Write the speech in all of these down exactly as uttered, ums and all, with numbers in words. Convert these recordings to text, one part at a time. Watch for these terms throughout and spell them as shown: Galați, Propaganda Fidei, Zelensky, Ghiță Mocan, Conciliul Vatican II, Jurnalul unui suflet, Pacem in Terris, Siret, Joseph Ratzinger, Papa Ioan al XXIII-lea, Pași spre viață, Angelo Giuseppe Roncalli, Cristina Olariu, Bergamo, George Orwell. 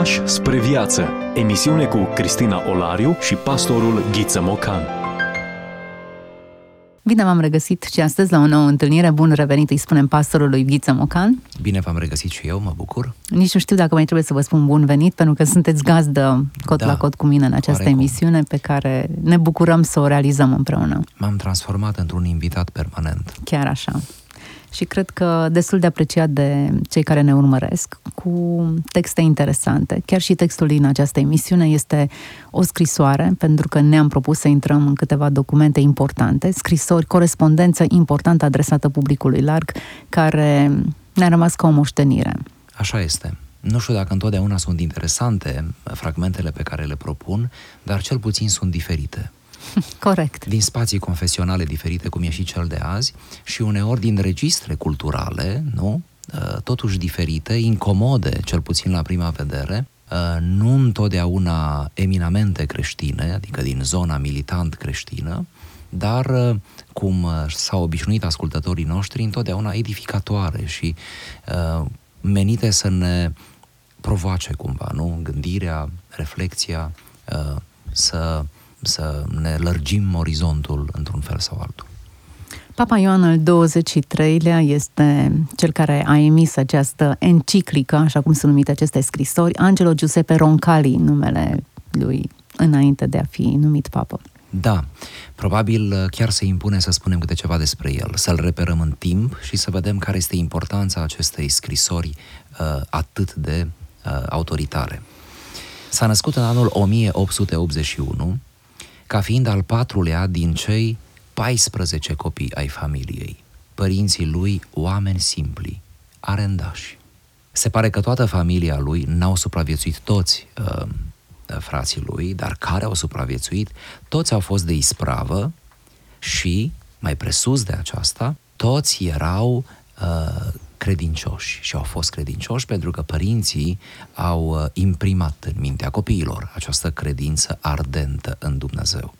Pași spre viață, emisiune cu Cristina Olariu și pastorul Ghiță Mocan. Bine v-am regăsit și astăzi la o nouă întâlnire. Bun revenit, îi spunem pastorului Ghiță Mocan. Bine v-am regăsit și eu, mă bucur. Nici nu știu dacă mai trebuie să vă spun bun venit, pentru că sunteți gazdă cot da, la cot cu mine în această emisiune cum. pe care ne bucurăm să o realizăm împreună. M-am transformat într-un invitat permanent. Chiar așa. Și cred că destul de apreciat de cei care ne urmăresc, cu texte interesante. Chiar și textul din această emisiune este o scrisoare, pentru că ne-am propus să intrăm în câteva documente importante, scrisori, corespondență importantă adresată publicului larg, care ne-a rămas ca o moștenire. Așa este. Nu știu dacă întotdeauna sunt interesante fragmentele pe care le propun, dar cel puțin sunt diferite. Corect. Din spații confesionale diferite, cum e și cel de azi, și uneori din registre culturale, nu? Totuși diferite, incomode, cel puțin la prima vedere, nu întotdeauna eminamente creștine, adică din zona militant creștină, dar, cum s-au obișnuit ascultătorii noștri, întotdeauna edificatoare și menite să ne provoace cumva, nu? Gândirea, reflexia, să... să ne lărgim orizontul într-un fel sau altul. Papa Ioan al douăzeci și treilea-lea este cel care a emis această enciclică, așa cum sunt numite aceste scrisori, Angelo Giuseppe Roncalli, numele lui, înainte de a fi numit papă. Da, probabil chiar se impune să spunem câte ceva despre el, să-l reperăm în timp și să vedem care este importanța acestei scrisori uh, atât de uh, autoritare. S-a născut în anul o mie opt sute optzeci și unu, ca fiind al patrulea din cei paisprezece copii ai familiei, părinții lui oameni simpli, arendași. Se pare că toată familia lui, n-au supraviețuit toți uh, frații lui, dar care au supraviețuit, toți au fost de ispravă și, mai presus de aceasta, toți erau uh, credincioși și au fost credincioși pentru că părinții au imprimat în mintea copiilor această credință ardentă în Dumnezeu.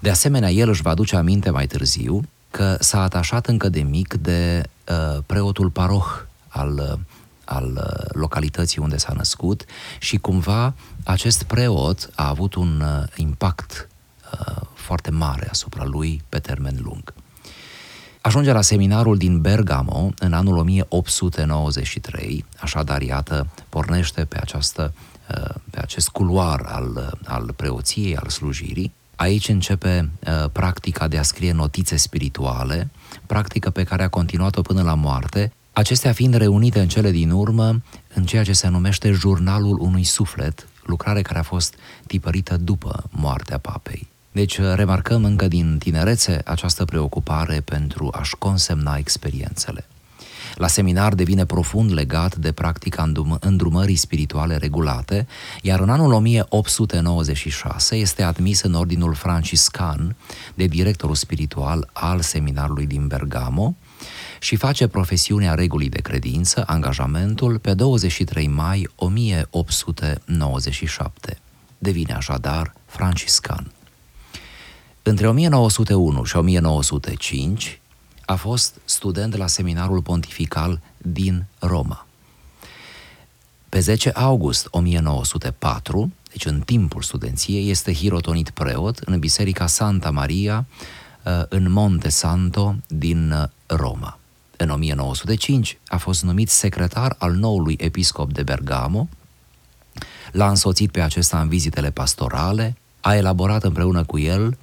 De asemenea, el își va aduce aminte mai târziu că s-a atașat încă de mic de uh, preotul paroh al, al localității unde s-a născut și cumva acest preot a avut un uh, impact uh, foarte mare asupra lui pe termen lung. Ajunge la seminarul din Bergamo în anul o mie opt sute nouăzeci și trei, așadar, iată, pornește pe, această, pe acest culoar al, al preoției, al slujirii. Aici începe practica de a scrie notițe spirituale, practică pe care a continuat-o până la moarte, acestea fiind reunite în cele din urmă în ceea ce se numește Jurnalul unui suflet, lucrare care a fost tipărită după moartea papei. Deci remarcăm încă din tinerețe această preocupare pentru a-și consemna experiențele. La seminar devine profund legat de practica îndrumării spirituale regulate, iar în anul o mie opt sute nouăzeci și șase este admis în ordinul franciscan de directorul spiritual al seminarului din Bergamo și face profesiunea regulii de credință, angajamentul, pe douăzeci și trei mai o mie opt sute nouăzeci și șapte. Devine așadar franciscan. Între o mie nouă sute unu și o mie nouă sute cinci a fost student la Seminarul Pontifical din Roma. Pe zece august o mie nouă sute patru, deci în timpul studenției, este hirotonit preot în Biserica Santa Maria în Monte Santo din Roma. În o mie nouă sute cinci a fost numit secretar al noului episcop de Bergamo, l-a însoțit pe acesta în vizitele pastorale, a elaborat împreună cu el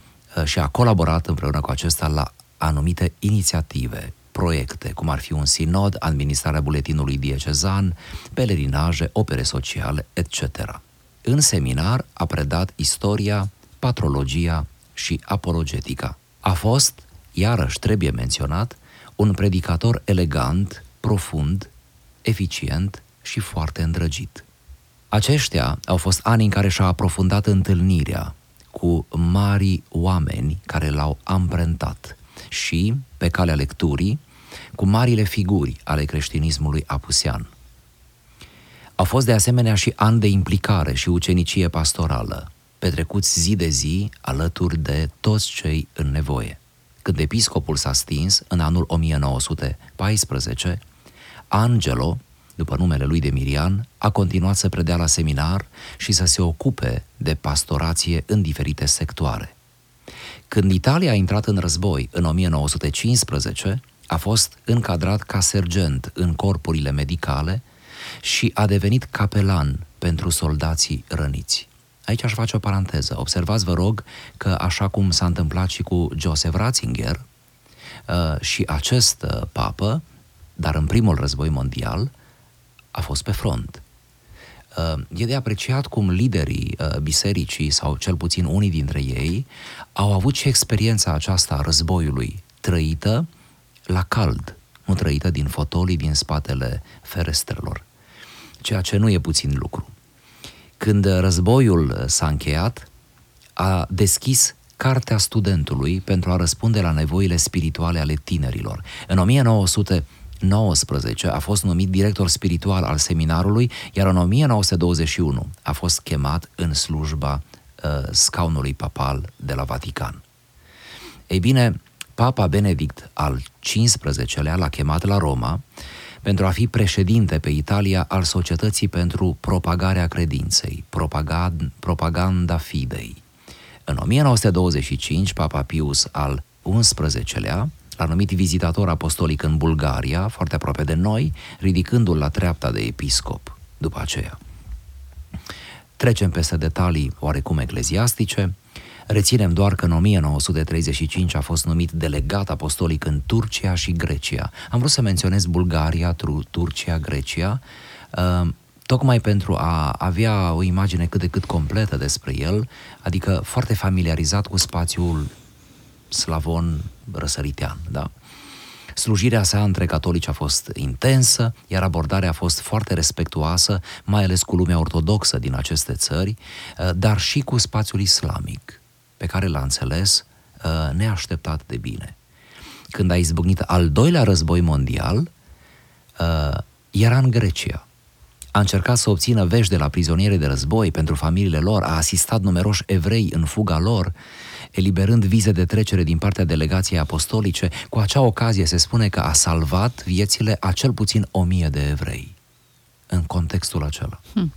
și a colaborat împreună cu acesta la anumite inițiative, proiecte, cum ar fi un sinod, administrarea buletinului diecezan, pelerinaje, opere sociale, et cetera. În seminar a predat istoria, patrologia și apologetica. A fost, iarăși trebuie menționat, un predicator elegant, profund, eficient și foarte îndrăgit. Aceștia au fost ani în care și-a aprofundat întâlnirea cu mari oameni care l-au amprentat și, pe calea lecturii, cu marile figuri ale creștinismului apusean. Au fost de asemenea și ani de implicare și ucenicie pastorală, petrecuți zi de zi alături de toți cei în nevoie. Când episcopul s-a stins, în anul o mie nouă sute paisprezece, Angelo după numele lui de Mirian, a continuat să predea la seminar și să se ocupe de pastorație în diferite sectoare. Când Italia a intrat în război în o mie nouă sute cincisprezece, a fost încadrat ca sergent în corpurile medicale și a devenit capelan pentru soldații răniți. Aici aș face o paranteză. Observați, vă rog, că așa cum s-a întâmplat și cu Joseph Ratzinger, și acest papă, dar în primul război mondial, a fost pe front. E de apreciat cum liderii bisericii, sau cel puțin unii dintre ei, au avut și experiența aceasta a războiului trăită la cald, nu trăită din fotolii din spatele ferestrelor, ceea ce nu e puțin lucru. Când războiul s-a încheiat, a deschis Cartea Studentului pentru a răspunde la nevoile spirituale ale tinerilor. În o mie nouă sute nouăsprezece a fost numit director spiritual al seminarului, iar în o mie nouă sute douăzeci și unu a fost chemat în slujba uh, scaunului papal de la Vatican. Ei bine, Papa Benedict al cincisprezecelea l-a chemat la Roma pentru a fi președinte pe Italia al Societății pentru Propagarea Credinței, Propagand- Propaganda Fidei. În o mie nouă sute douăzeci și cinci, Papa Pius al unsprezecelea l-a numit vizitator apostolic în Bulgaria, foarte aproape de noi, ridicându-l la treapta de episcop după aceea. Trecem peste detalii oarecum ecleziastice. Reținem doar că în o mie nouă sute treizeci și cinci a fost numit delegat apostolic în Turcia și Grecia. Am vrut să menționez Bulgaria, Turcia, Grecia, tocmai pentru a avea o imagine cât de cât completă despre el, adică foarte familiarizat cu spațiul slavon răsăritean, da? Slujirea sa între catolici a fost intensă, iar abordarea a fost foarte respectuoasă, mai ales cu lumea ortodoxă din aceste țări, dar și cu spațiul islamic, pe care l-a înțeles neașteptat de bine. Când a izbucnit al doilea război mondial, era în Grecia. A încercat să obțină vești de la prizonieri de război pentru familiile lor, a asistat numeroși evrei în fuga lor, eliberând vize de trecere din partea delegației apostolice. Cu acea ocazie se spune că a salvat viețile a cel puțin o mie de evrei în contextul acela. Hmm.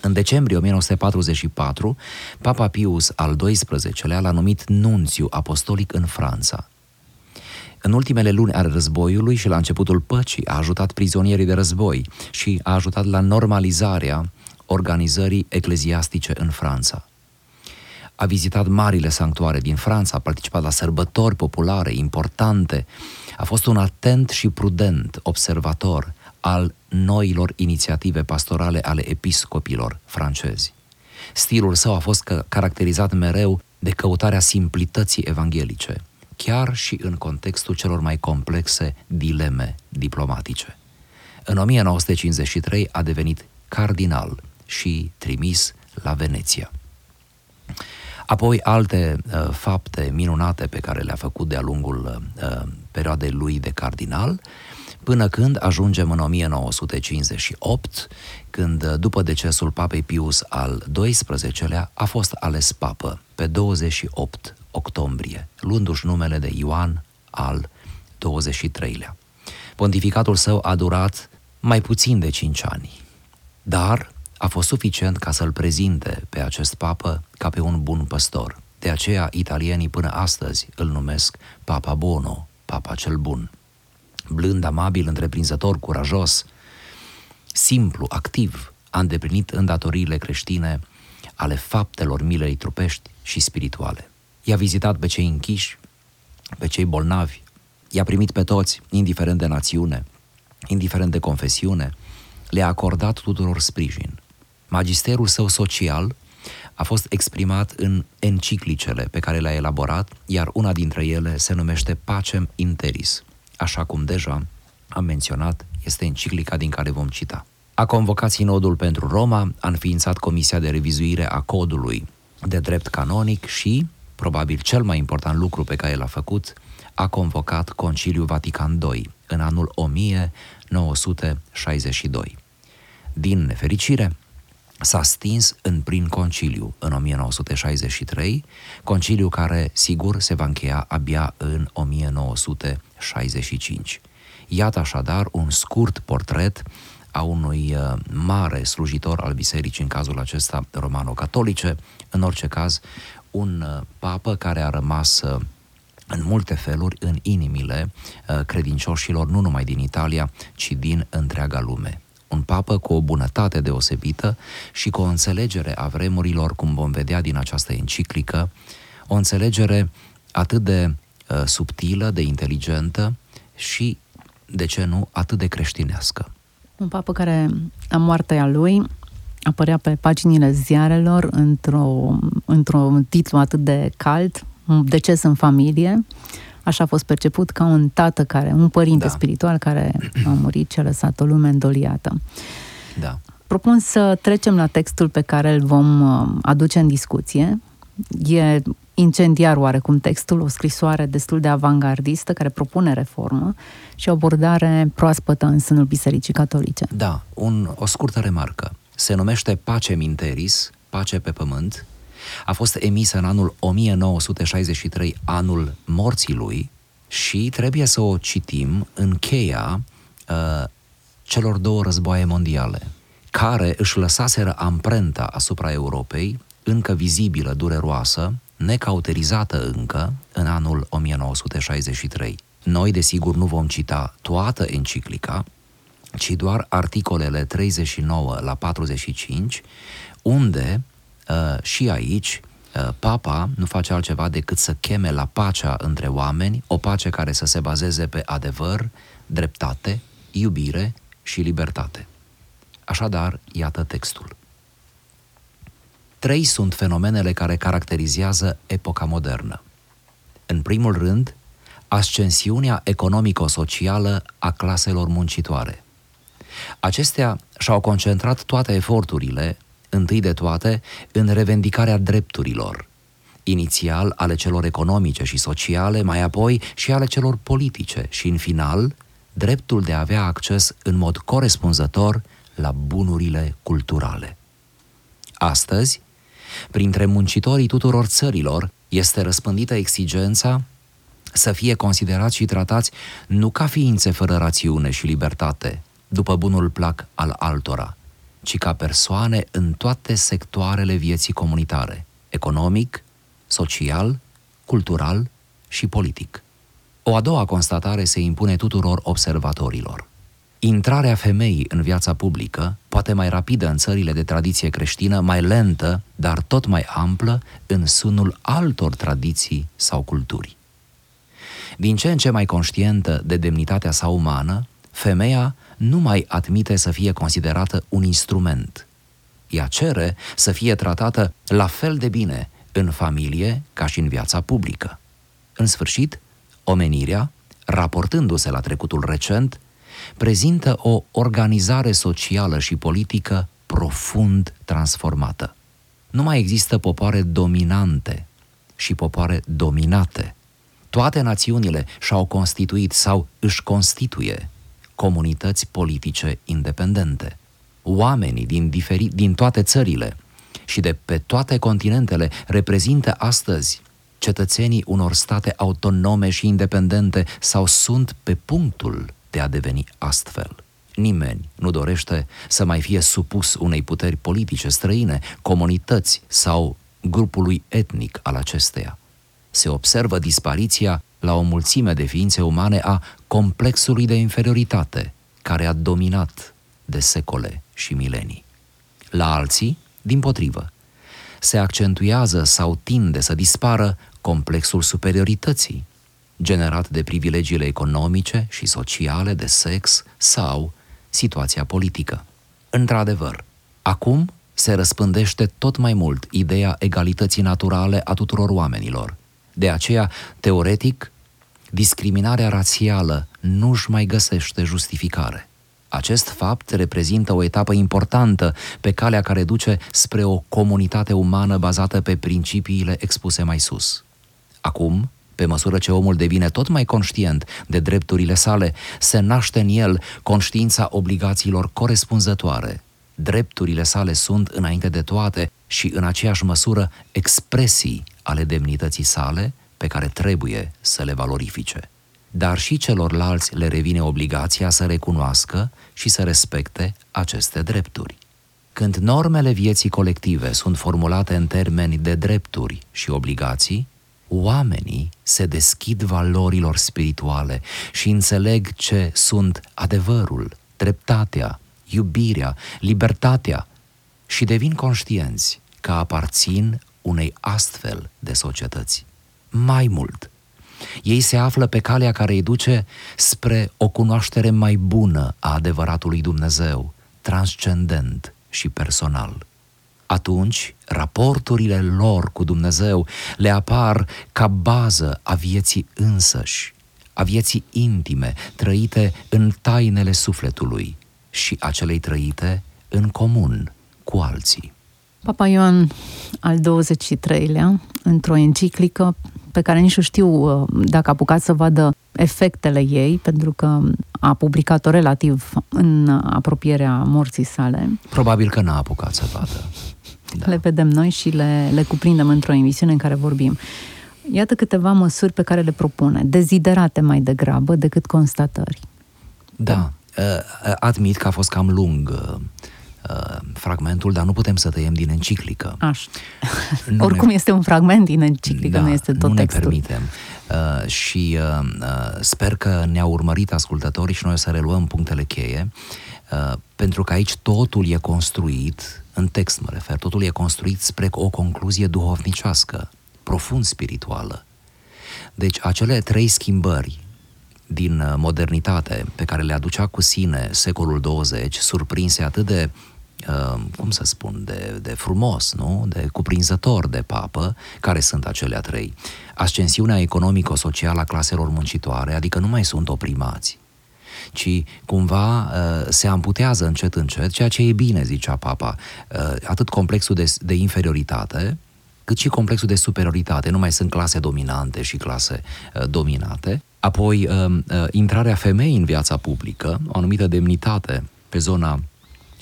În decembrie o mie nouă sute patruzeci și patru, Papa Pius al doisprezecelea l-a numit nunțiu apostolic în Franța. În ultimele luni ale războiului și la începutul păcii a ajutat prizonierii de război și a ajutat la normalizarea organizării ecleziastice în Franța. A vizitat marile sanctuare din Franța, a participat la sărbători populare importante, a fost un atent și prudent observator al noilor inițiative pastorale ale episcopilor francezi. Stilul său a fost caracterizat mereu de căutarea simplității evanghelice, chiar și în contextul celor mai complexe dileme diplomatice. În o mie nouă sute cincizeci și trei a devenit cardinal și trimis la Veneția. Apoi alte uh, fapte minunate pe care le-a făcut de-a lungul uh, perioadei lui de cardinal, până când ajungem în o mie nouă sute cincizeci și opt, când după decesul Papei Pius al doisprezecelea a fost ales papă pe douăzeci și opt octombrie, luându-și numele de Ioan al douăzeci și treilea-lea. Pontificatul său a durat mai puțin de cinci ani, dar a fost suficient ca să-l prezinte pe acest papă ca pe un bun păstor. De aceea, italienii până astăzi îl numesc Papa Bono, Papa cel Bun. Blând, amabil, întreprinzător, curajos, simplu, activ, a îndeplinit îndatoririle creștine ale faptelor milei trupești și spirituale. I-a vizitat pe cei închiși, pe cei bolnavi, i-a primit pe toți, indiferent de națiune, indiferent de confesiune, le-a acordat tuturor sprijin. Magisterul său social a fost exprimat în enciclicele pe care le-a elaborat, iar una dintre ele se numește Pacem in Terris. Așa cum deja am menționat, este enciclica din care vom cita. A convocat sinodul pentru Roma, a înființat Comisia de Revizuire a Codului de Drept Canonic și, probabil cel mai important lucru pe care l-a făcut, a convocat Conciliul Vatican doi în anul o mie nouă sute șaizeci și doi. Din nefericire, s-a stins în prim conciliu în o mie nouă sute șaizeci și trei, conciliu care, sigur, se va încheia abia în o mie nouă sute șaizeci și cinci. Iată așadar un scurt portret a unui mare slujitor al bisericii, în cazul acesta romano-catolice, în orice caz, un papă care a rămas în multe feluri în inimile credincioșilor, nu numai din Italia, ci din întreaga lume. Un papă cu o bunătate deosebită și cu o înțelegere a vremurilor, cum vom vedea din această enciclică, o înțelegere atât de subtilă, de inteligentă și, de ce nu, atât de creștinească. Un papă care, la moartea lui, apărea pe paginile ziarelor într-o, într-un titlu atât de cald, deces în familie. Așa a fost perceput, ca un tată care, un părinte da. spiritual care a murit și a lăsat o lume îndoliată. Da. Propun să trecem la textul pe care îl vom aduce în discuție. E incendiar oarecum textul, o scrisoare destul de avangardistă care propune reformă și o abordare proaspătă în sânul Bisericii Catolice. Da, un, o scurtă remarcă. Se numește Pacem in Terris, pace pe pământ. A fost emisă în anul o mie nouă sute șaizeci și trei, anul morții lui, și trebuie să o citim în cheia uh, celor două războaie mondiale, care își lăsaseră amprenta asupra Europei, încă vizibilă, dureroasă, necauterizată încă în anul o mie nouă sute șaizeci și trei. Noi, desigur, nu vom cita toată enciclica, ci doar articolele treizeci și nouă la patruzeci și cinci, unde Uh, și aici uh, papa nu face altceva decât să cheme la pacea între oameni, o pace care să se bazeze pe adevăr, dreptate, iubire și libertate. Așadar, iată textul. Trei sunt fenomenele care caracterizează epoca modernă. În primul rând, ascensiunea economico-socială a claselor muncitoare. Acestea și-au concentrat toate eforturile, întâi de toate, în revendicarea drepturilor, inițial ale celor economice și sociale, mai apoi și ale celor politice și, în final, dreptul de a avea acces în mod corespunzător la bunurile culturale. Astăzi, printre muncitorii tuturor țărilor, este răspândită exigența să fie considerați și tratați nu ca ființe fără rațiune și libertate, după bunul plac al altora, ci ca persoane în toate sectoarele vieții comunitare, economic, social, cultural și politic. O a doua constatare se impune tuturor observatorilor. Intrarea femeii în viața publică, poate mai rapidă în țările de tradiție creștină, mai lentă, dar tot mai amplă în sânul altor tradiții sau culturi. Din ce în ce mai conștientă de demnitatea sa umană, femeia nu mai admite să fie considerată un instrument. Ea cere să fie tratată la fel de bine în familie ca și în viața publică. În sfârșit, omenirea, raportându-se la trecutul recent, prezintă o organizare socială și politică profund transformată. Nu mai există popoare dominante și popoare dominate. Toate națiunile și-au constituit sau își constituie comunități politice independente. Oamenii din, diferi, din toate țările și de pe toate continentele reprezintă astăzi cetățenii unor state autonome și independente sau sunt pe punctul de a deveni astfel. Nimeni nu dorește să mai fie supus unei puteri politice străine, comunități sau grupului etnic al acesteia. Se observă dispariția la o mulțime de ființe umane a complexului de inferioritate, care a dominat de secole și milenii. La alții, dimpotrivă, se accentuează sau tinde să dispară complexul superiorității, generat de privilegiile economice și sociale, de sex sau situația politică. Într-adevăr, acum se răspândește tot mai mult ideea egalității naturale a tuturor oamenilor. De aceea, teoretic, discriminarea rațială nu-și mai găsește justificare. Acest fapt reprezintă o etapă importantă pe calea care duce spre o comunitate umană bazată pe principiile expuse mai sus. Acum, pe măsură ce omul devine tot mai conștient de drepturile sale, se naște în el conștiința obligațiilor corespunzătoare. Drepturile sale sunt, înainte de toate și în aceeași măsură, expresii ale demnității sale, pe care trebuie să le valorifice. dar și celorlalți le revine obligația să recunoască și să respecte aceste drepturi. Când normele vieții colective sunt formulate în termeni de drepturi și obligații, oamenii se deschid valorilor spirituale și înțeleg ce sunt adevărul, dreptatea, iubirea, libertatea și devin conștienți că aparțin unei astfel de societăți. Mai mult, ei se află pe calea care îi duce spre o cunoaștere mai bună a adevăratului Dumnezeu, transcendent și personal. Atunci, raporturile lor cu Dumnezeu le apar ca bază a vieții însăși, a vieții intime, trăite în tainele sufletului și a celei trăite în comun cu alții. Papa Ioan al douăzeci și treilea-lea, într-o enciclică pe care nici nu știu dacă a apucat să vadă efectele ei, pentru că a publicat-o relativ în apropierea morții sale. Probabil că n-a apucat să vadă. Da. Le vedem noi și le, le cuprindem într-o emisiune în care vorbim. Iată câteva măsuri pe care le propune, deziderate mai degrabă decât constatări. Da, admit că a fost cam lung fragmentul, dar nu putem să tăiem din enciclică. Așa. Oricum ne... este un fragment din enciclică, da, nu este tot nu textul. Nu ne permitem. Uh, și uh, uh, sper că ne-au urmărit ascultătorii și noi o să reluăm punctele cheie, uh, pentru că aici totul e construit, în text mă refer, totul e construit spre o concluzie duhovnicească, profund spirituală. Deci acele trei schimbări din modernitate pe care le aducea cu sine secolul douăzeci, surprinse atât de Uh, cum să spun, de, de frumos, nu? De cuprinzător de papă, care sunt acelea trei. Ascensiunea economico-socială a claselor muncitoare, adică nu mai sunt oprimați, ci cumva uh, se amputează încet, încet, ceea ce e bine, zicea papa, uh, atât complexul de, de inferioritate, cât și complexul de superioritate. Nu mai sunt clase dominante și clase uh, dominate. Apoi, uh, uh, intrarea femeii în viața publică, o anumită demnitate pe zona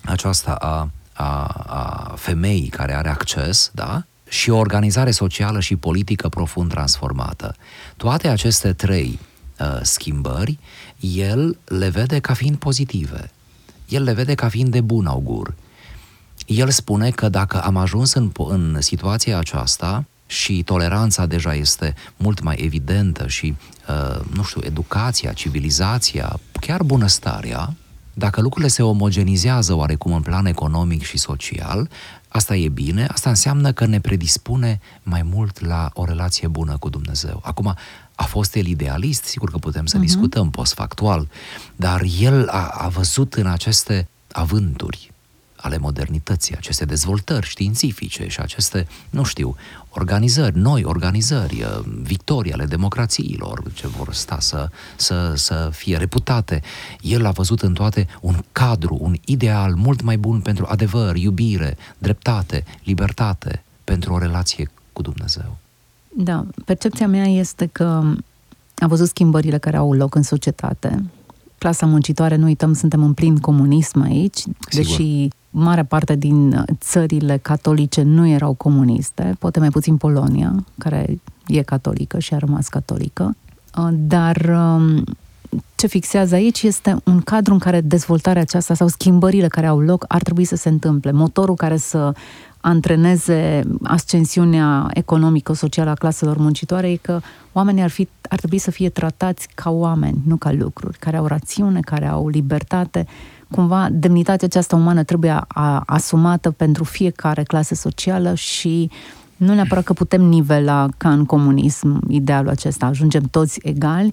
aceasta a, a, a femeii care are acces, da? Și o organizare socială și politică profund transformată. Toate aceste trei uh, schimbări, el le vede ca fiind pozitive. El le vede ca fiind de bun augur. El spune că dacă am ajuns în, în situația aceasta și toleranța deja este mult mai evidentă și, uh, nu știu, educația, civilizația, chiar bunăstarea, dacă lucrurile se omogenizează oarecum în plan economic și social, asta e bine, asta înseamnă că ne predispune mai mult la o relație bună cu Dumnezeu. Acum, a fost el idealist, sigur că putem să uh-huh. discutăm postfactual, dar el a, a văzut în aceste avânturi ale modernității, aceste dezvoltări științifice și aceste, nu știu, organizări, noi organizări, victorii ale democrațiilor, ce vor sta să, să, să fie reputate. El a văzut în toate un cadru, un ideal mult mai bun pentru adevăr, iubire, dreptate, libertate, pentru o relație cu Dumnezeu. Da, percepția mea este că a văzut schimbările care au loc în societate. Clasa muncitoare, nu uităm, suntem în plin comunism aici, sigur. Deși marea parte din țările catolice nu erau comuniste, poate mai puțin Polonia, care e catolică și a rămas catolică, dar ce fixează aici este un cadru în care dezvoltarea aceasta sau schimbările care au loc ar trebui să se întâmple. Motorul care să antreneze ascensiunea economico-socială a claselor muncitoare e că oamenii ar, fi, ar trebui să fie tratați ca oameni, nu ca lucruri, care au rațiune, care au libertate. Cumva, demnitatea aceasta umană trebuie a, a, asumată pentru fiecare clasă socială și nu neapărat că putem nivela ca în comunism idealul acesta. Ajungem toți egali,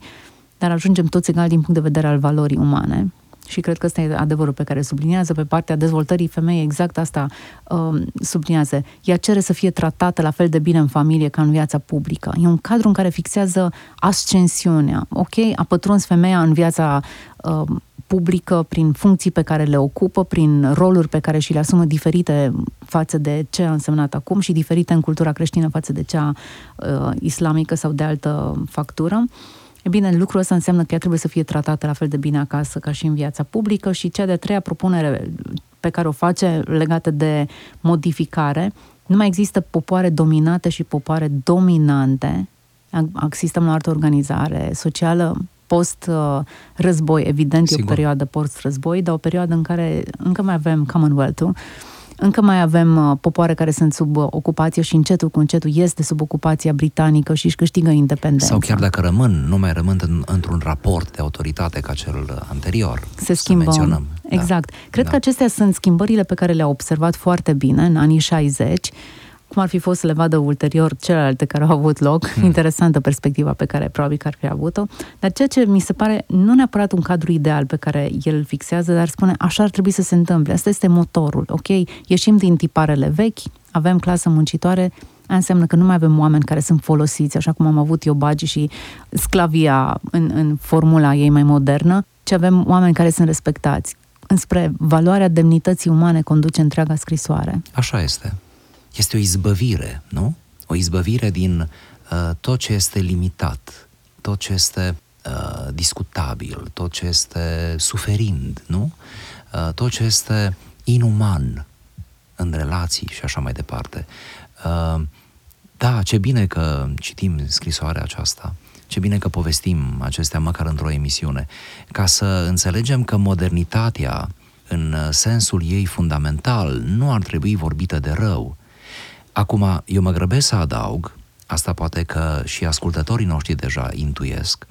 dar ajungem toți egali din punct de vedere al valorii umane. Și cred că ăsta e adevărul pe care subliniază pe partea dezvoltării femeii, exact asta uh, subliniază. Ea cere să fie tratată la fel de bine în familie ca în viața publică. E un cadru în care fixează ascensiunea. Ok, a pătruns femeia în viața uh, publică prin funcții pe care le ocupă, prin roluri pe care și le asumă diferite față de ce a însemnat acum și diferite în cultura creștină față de cea uh, islamică sau de altă factură. E bine, lucrul ăsta înseamnă că ea trebuie să fie tratată la fel de bine acasă ca și în viața publică. Și cea de-a treia propunere pe care o face legată de modificare, nu mai există popoare dominate și popoare dominante. Asistăm la altă organizare socială post-război, evident, sigur. E o perioadă post-război, dar o perioadă în care încă mai avem Commonwealth-ul, încă mai avem popoare care sunt sub ocupație și încetul cu încetul este sub ocupația britanică și își câștigă independența. Sau chiar dacă rămân, nu mai rămân în, într-un raport de autoritate ca cel anterior. Se schimbă. Menționăm. Exact. Da. Cred da. că acestea sunt schimbările pe care le-a observat foarte bine în anii șaizeci, cum ar fi fost să le vadă ulterior celelalte care au avut loc. Hmm. Interesantă perspectiva pe care probabil că ar fi avut-o. Dar ceea ce mi se pare nu neapărat un cadru ideal pe care el îl fixează, dar spune așa ar trebui să se întâmple. Asta este motorul, ok? Ieșim din tiparele vechi, avem clasă muncitoare, înseamnă că nu mai avem oameni care sunt folosiți, așa cum am avut iobagii și sclavia în, în formula ei mai modernă, ci avem oameni care sunt respectați. Înspre valoarea demnității umane conduce întreaga scrisoare. Așa este. Este o izbăvire, nu? O izbăvire din uh, tot ce este limitat, tot ce este uh, discutabil, tot ce este suferind, nu? Uh, tot ce este inuman în relații și așa mai departe. Uh, da, ce bine că citim scrisoarea aceasta, ce bine că povestim acestea măcar într-o emisiune, ca să înțelegem că modernitatea, în sensul ei fundamental, nu ar trebui vorbită de rău. Acum, eu mă grăbesc să adaug, asta poate că și ascultătorii noștri deja intuiesc,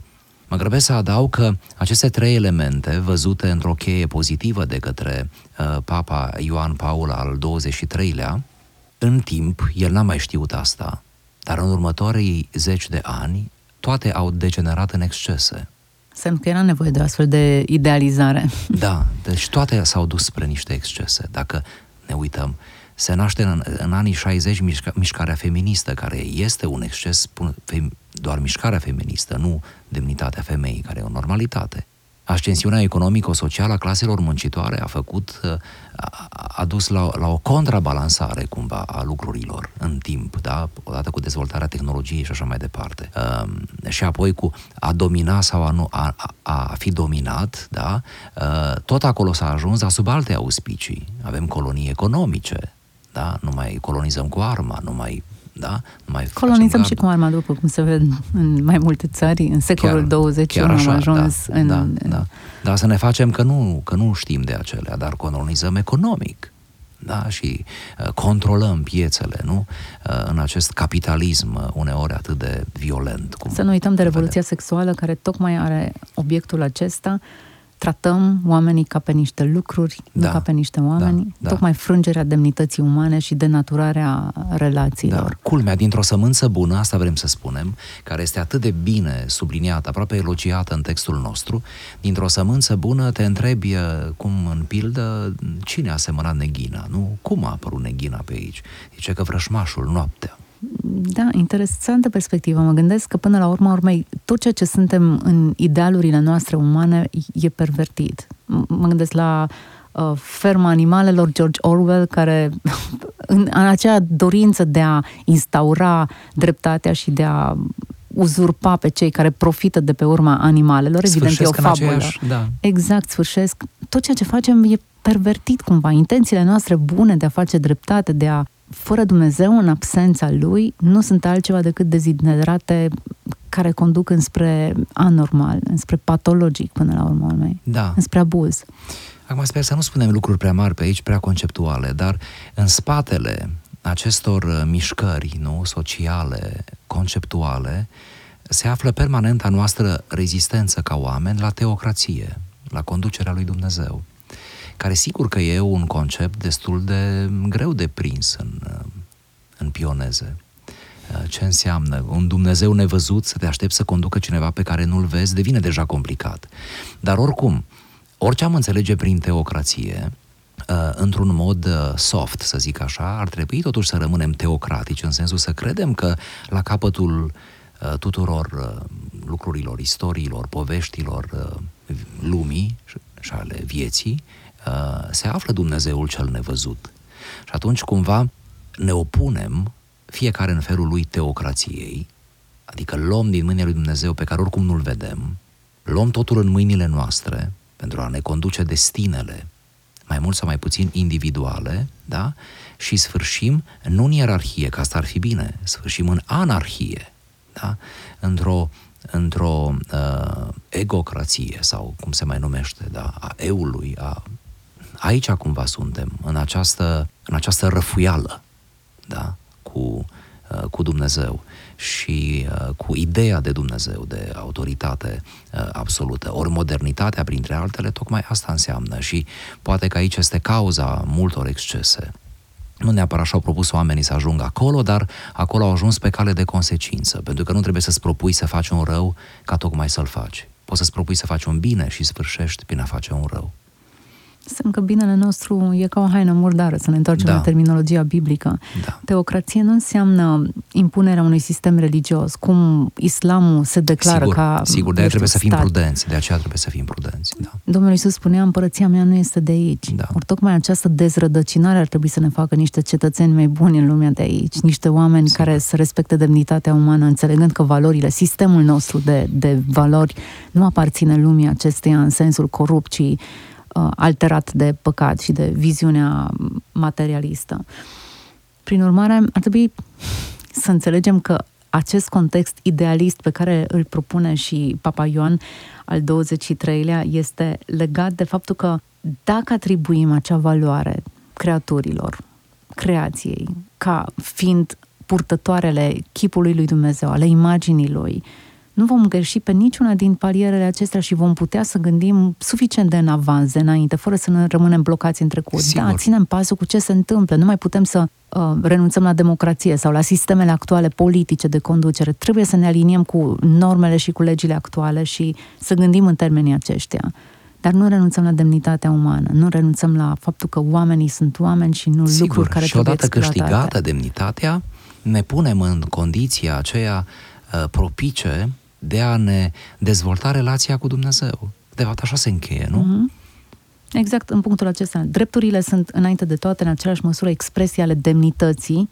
mă grăbesc să adaug că aceste trei elemente, văzute într-o cheie pozitivă de către uh, Papa Ioan Paul al douăzeci și treilea-lea, în timp, el n-a mai știut asta, dar în următorii zeci de ani, toate au degenerat în excese. Semn că era nevoie de o astfel de idealizare. Da, deci toate s-au dus spre niște excese, dacă ne uităm. Se naște în, în anii șaizeci mișca, mișcarea feministă, care este un exces, spun, fem, doar mișcarea feministă, nu demnitatea femeii, care e o normalitate. Ascensiunea economico-socială a claselor muncitoare a făcut, a, a dus la, la o contrabalansare, cumva, a lucrurilor în timp, da? Odată cu dezvoltarea tehnologiei și așa mai departe. Um, și apoi cu a domina sau a, nu, a, a fi dominat, da? Uh, tot acolo s-a ajuns, dar sub alte auspicii. Avem colonii economice, da? Nu mai colonizăm cu arma, nu mai, da? Nu mai colonizăm și cu arma, după cum se vede în mai multe țări, în secolul douăzeci și unu am ajuns da, în... Da, da. Dar să ne facem că nu, că nu știm de acelea, dar colonizăm economic, da? Și uh, controlăm piețele, nu? Uh, în acest capitalism uh, uneori atât de violent. Cum să nu uităm de revoluția sexuală, care tocmai are obiectul acesta. Tratăm oamenii ca pe niște lucruri, da, nu ca pe niște oameni, da, tocmai da. Frângerea demnității umane și denaturarea relațiilor. Da. Culmea, dintr-o sămânță bună, asta vrem să spunem, care este atât de bine subliniată, aproape elogiată în textul nostru, dintr-o sămânță bună te întrebi, cum în pildă, cine a semănat neghina, nu? Cum a apărut neghina pe aici? Zice că vrășmașul, noaptea. Da, interesantă perspectivă. Mă gândesc că până la urma urmei, tot ceea ce suntem în idealurile noastre umane e pervertit. Mă gândesc la uh, ferma animalelor, George Orwell, care în, în acea dorință de a instaura dreptatea și de a uzurpa pe cei care profită de pe urma animalelor, sfârșesc evident, e o fabulă. Aceeași, da. Exact, sfârșesc. Tot ceea ce facem e pervertit cumva. Intențiile noastre bune de a face dreptate, de a fără Dumnezeu, în absența Lui, nu sunt altceva decât deziderate care conduc înspre anormal, înspre patologic, până la urmă, urmei, da. Înspre abuz. Acum sper să nu spunem lucruri prea mari pe aici, prea conceptuale, dar în spatele acestor mișcări, nu, sociale, conceptuale, se află permanenta noastră rezistență ca oameni la teocrație, la conducerea lui Dumnezeu, care sigur că e un concept destul de greu de prins în, în pioneze. Ce înseamnă? Un Dumnezeu nevăzut, să te aștepți să conducă cineva pe care nu-l vezi, devine deja complicat. Dar oricum, orice am înțelege prin teocrație, într-un mod soft, să zic așa, ar trebui totuși să rămânem teocratici, în sensul să credem că la capătul tuturor lucrurilor, istoriilor, poveștilor lumii și ale vieții, se află Dumnezeul cel nevăzut. Și atunci cumva ne opunem fiecare în felul lui teocrației, adică luăm din mâinile lui Dumnezeu, pe care oricum nu-l vedem, luăm totul în mâinile noastre pentru a ne conduce destinele, mai mult sau mai puțin individuale, da? Și sfârșim nu în ierarhie, că asta ar fi bine, sfârșim în anarhie, da? Într-o într-o uh, egocrație sau cum se mai numește, da, a eului, a... aici cumva suntem, în această, în această răfuială, da, cu, uh, cu Dumnezeu și uh, cu ideea de Dumnezeu, de autoritate uh, absolută. Ori modernitatea, printre altele, tocmai asta înseamnă și poate că aici este cauza multor excese. Nu neapărat și-au propus oamenii să ajungă acolo, dar acolo au ajuns pe cale de consecință, pentru că nu trebuie să-ți propui să faci un rău ca tocmai să-l faci. Poți să-ți propui să faci un bine și sfârșești prin a face un rău. Semn că binele nostru e ca o haină murdară, să ne întoarcem da. la terminologia biblică. Da. Teocrație nu înseamnă impunerea unui sistem religios, cum islamul se declară sigur, ca... Sigur, de aceea trebuie stat. să fim prudenți, de aceea trebuie să fim prudenți. Da. Domnul Iisus spunea, împărăția mea nu este de aici. Da. Ori tocmai această dezrădăcinare ar trebui să ne facă niște cetățeni mai buni în lumea de aici, niște oameni sigur. care să respecte demnitatea umană, înțelegând că valorile, sistemul nostru de, de valori nu aparține lumii acesteia în sensul corupt, ci alterat de păcat și de viziunea materialistă. Prin urmare, ar trebui să înțelegem că acest context idealist pe care îl propune și Papa Ioan al douăzeci și treilea-lea este legat de faptul că dacă atribuim acea valoare creaturilor, creației, ca fiind purtătoarele chipului lui Dumnezeu, ale imaginii lui, nu vom greși pe niciuna din palierele acestea și vom putea să gândim suficient de în avans, de înainte, fără să ne rămânem blocați în trecut. Sigur. Da, ținem pasul cu ce se întâmplă. Nu mai putem să uh, renunțăm la democrație sau la sistemele actuale politice de conducere. Trebuie să ne aliniem cu normele și cu legile actuale și să gândim în termenii aceștia. Dar nu renunțăm la demnitatea umană, nu renunțăm la faptul că oamenii sunt oameni și nu Sigur. lucruri care și trebuie exploatate. Și odată câștigată demnitatea, ne punem în condiția aceea uh, propice de a ne dezvolta relația cu Dumnezeu. De fapt, așa se încheie, nu? Mm-hmm. Exact, în punctul acesta. Drepturile sunt, înainte de toate, în aceeași măsură, expresii ale demnității,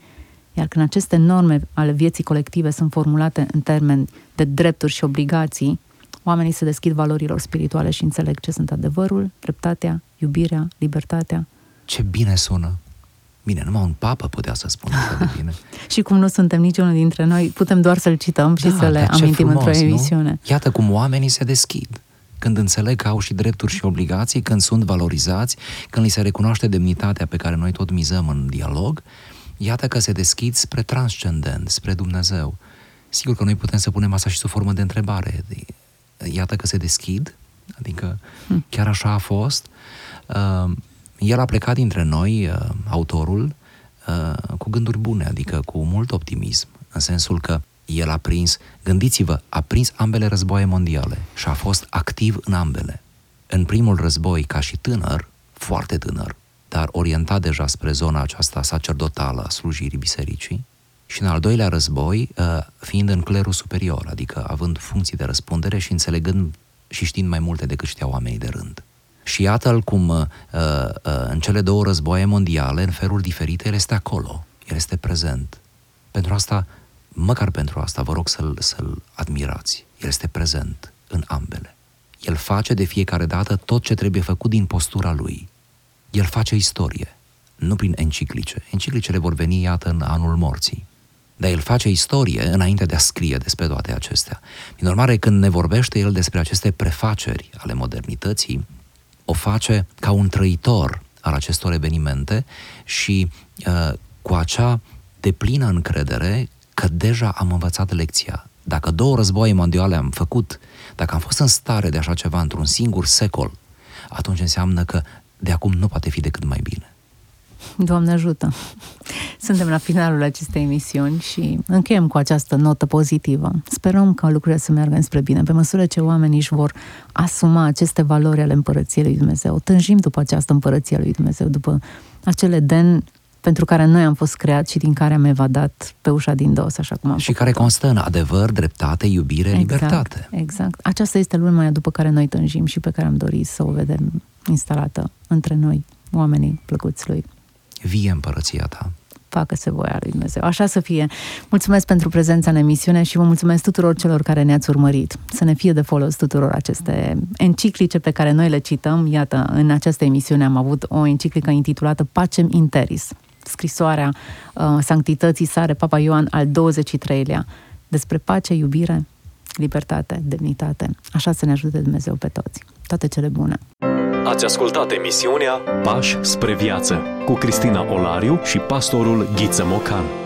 iar când aceste norme ale vieții colective sunt formulate în termeni de drepturi și obligații, oamenii se deschid valorilor spirituale și înțeleg ce sunt adevărul, dreptatea, iubirea, libertatea. Ce bine sună! Bine, numai un papă putea să spună asta de bine. Și cum nu suntem niciunul dintre noi, putem doar să-l cităm și da, să le amintim frumos, într-o emisiune. Nu? Iată cum oamenii se deschid. Când înțeleg că au și drepturi și obligații, când sunt valorizați, când li se recunoaște demnitatea pe care noi tot mizăm în dialog, iată că se deschid spre transcendent, spre Dumnezeu. Sigur că noi putem să punem asta și sub formă de întrebare. Iată că se deschid, adică chiar așa a fost... Uh, El a plecat dintre noi, autorul, cu gânduri bune, adică cu mult optimism, în sensul că el a prins, gândiți-vă, a prins ambele războaie mondiale și a fost activ în ambele. În primul război, ca și tânăr, foarte tânăr, dar orientat deja spre zona aceasta sacerdotală a slujirii bisericii, și în al doilea război, fiind în clerul superior, adică având funcții de răspundere și înțelegând și știind mai multe decât știau oamenii de rând. Și iată-l cum uh, uh, în cele două războaie mondiale, în feluri diferite, el este acolo, el este prezent. Pentru asta, măcar pentru asta, vă rog să-l, să-l admirați. El este prezent în ambele. El face de fiecare dată tot ce trebuie făcut din postura lui. El face istorie, nu prin enciclice. Enciclicele vor veni, iată, în anul morții. Dar el face istorie înainte de a scrie despre toate acestea. În urmare, când ne vorbește el despre aceste prefaceri ale modernității, o face ca un trăitor al acestor evenimente și uh, cu acea deplină încredere că deja am învățat lecția. Dacă două războaie mondiale am făcut, dacă am fost în stare de așa ceva într-un singur secol, atunci înseamnă că de acum nu poate fi decât mai bine. Doamne ajută! Suntem la finalul acestei emisiuni și încheiem cu această notă pozitivă. Sperăm că lucrurile să meargă înspre bine, pe măsură ce oamenii își vor asuma aceste valori ale împărăției lui Dumnezeu. Tânjim după această împărăție lui Dumnezeu, după acele den pentru care noi am fost creați și din care am evadat pe ușa din dos, așa cum am Și făcut. Care constă în adevăr, dreptate, iubire, exact, libertate. Exact. Aceasta este lumea după care noi tânjim și pe care am dorit să o vedem instalată între noi, oamenii plăcuți lui. Vie împărăția ta. Facă-se voia lui Dumnezeu. Așa să fie. Mulțumesc pentru prezența în emisiune și vă mulțumesc tuturor celor care ne-ați urmărit. Să ne fie de folos tuturor aceste enciclice pe care noi le cităm. Iată, în această emisiune am avut o enciclică intitulată Pacem in Terris, scrisoarea uh, sanctității sare Papa Ioan al douăzeci și treilea-lea, despre pace, iubire, libertate, demnitate. Așa să ne ajute Dumnezeu pe toți. Toate cele bune! Ați ascultat emisiunea Pași spre viață cu Cristina Olariu și pastorul Ghiță Mocan.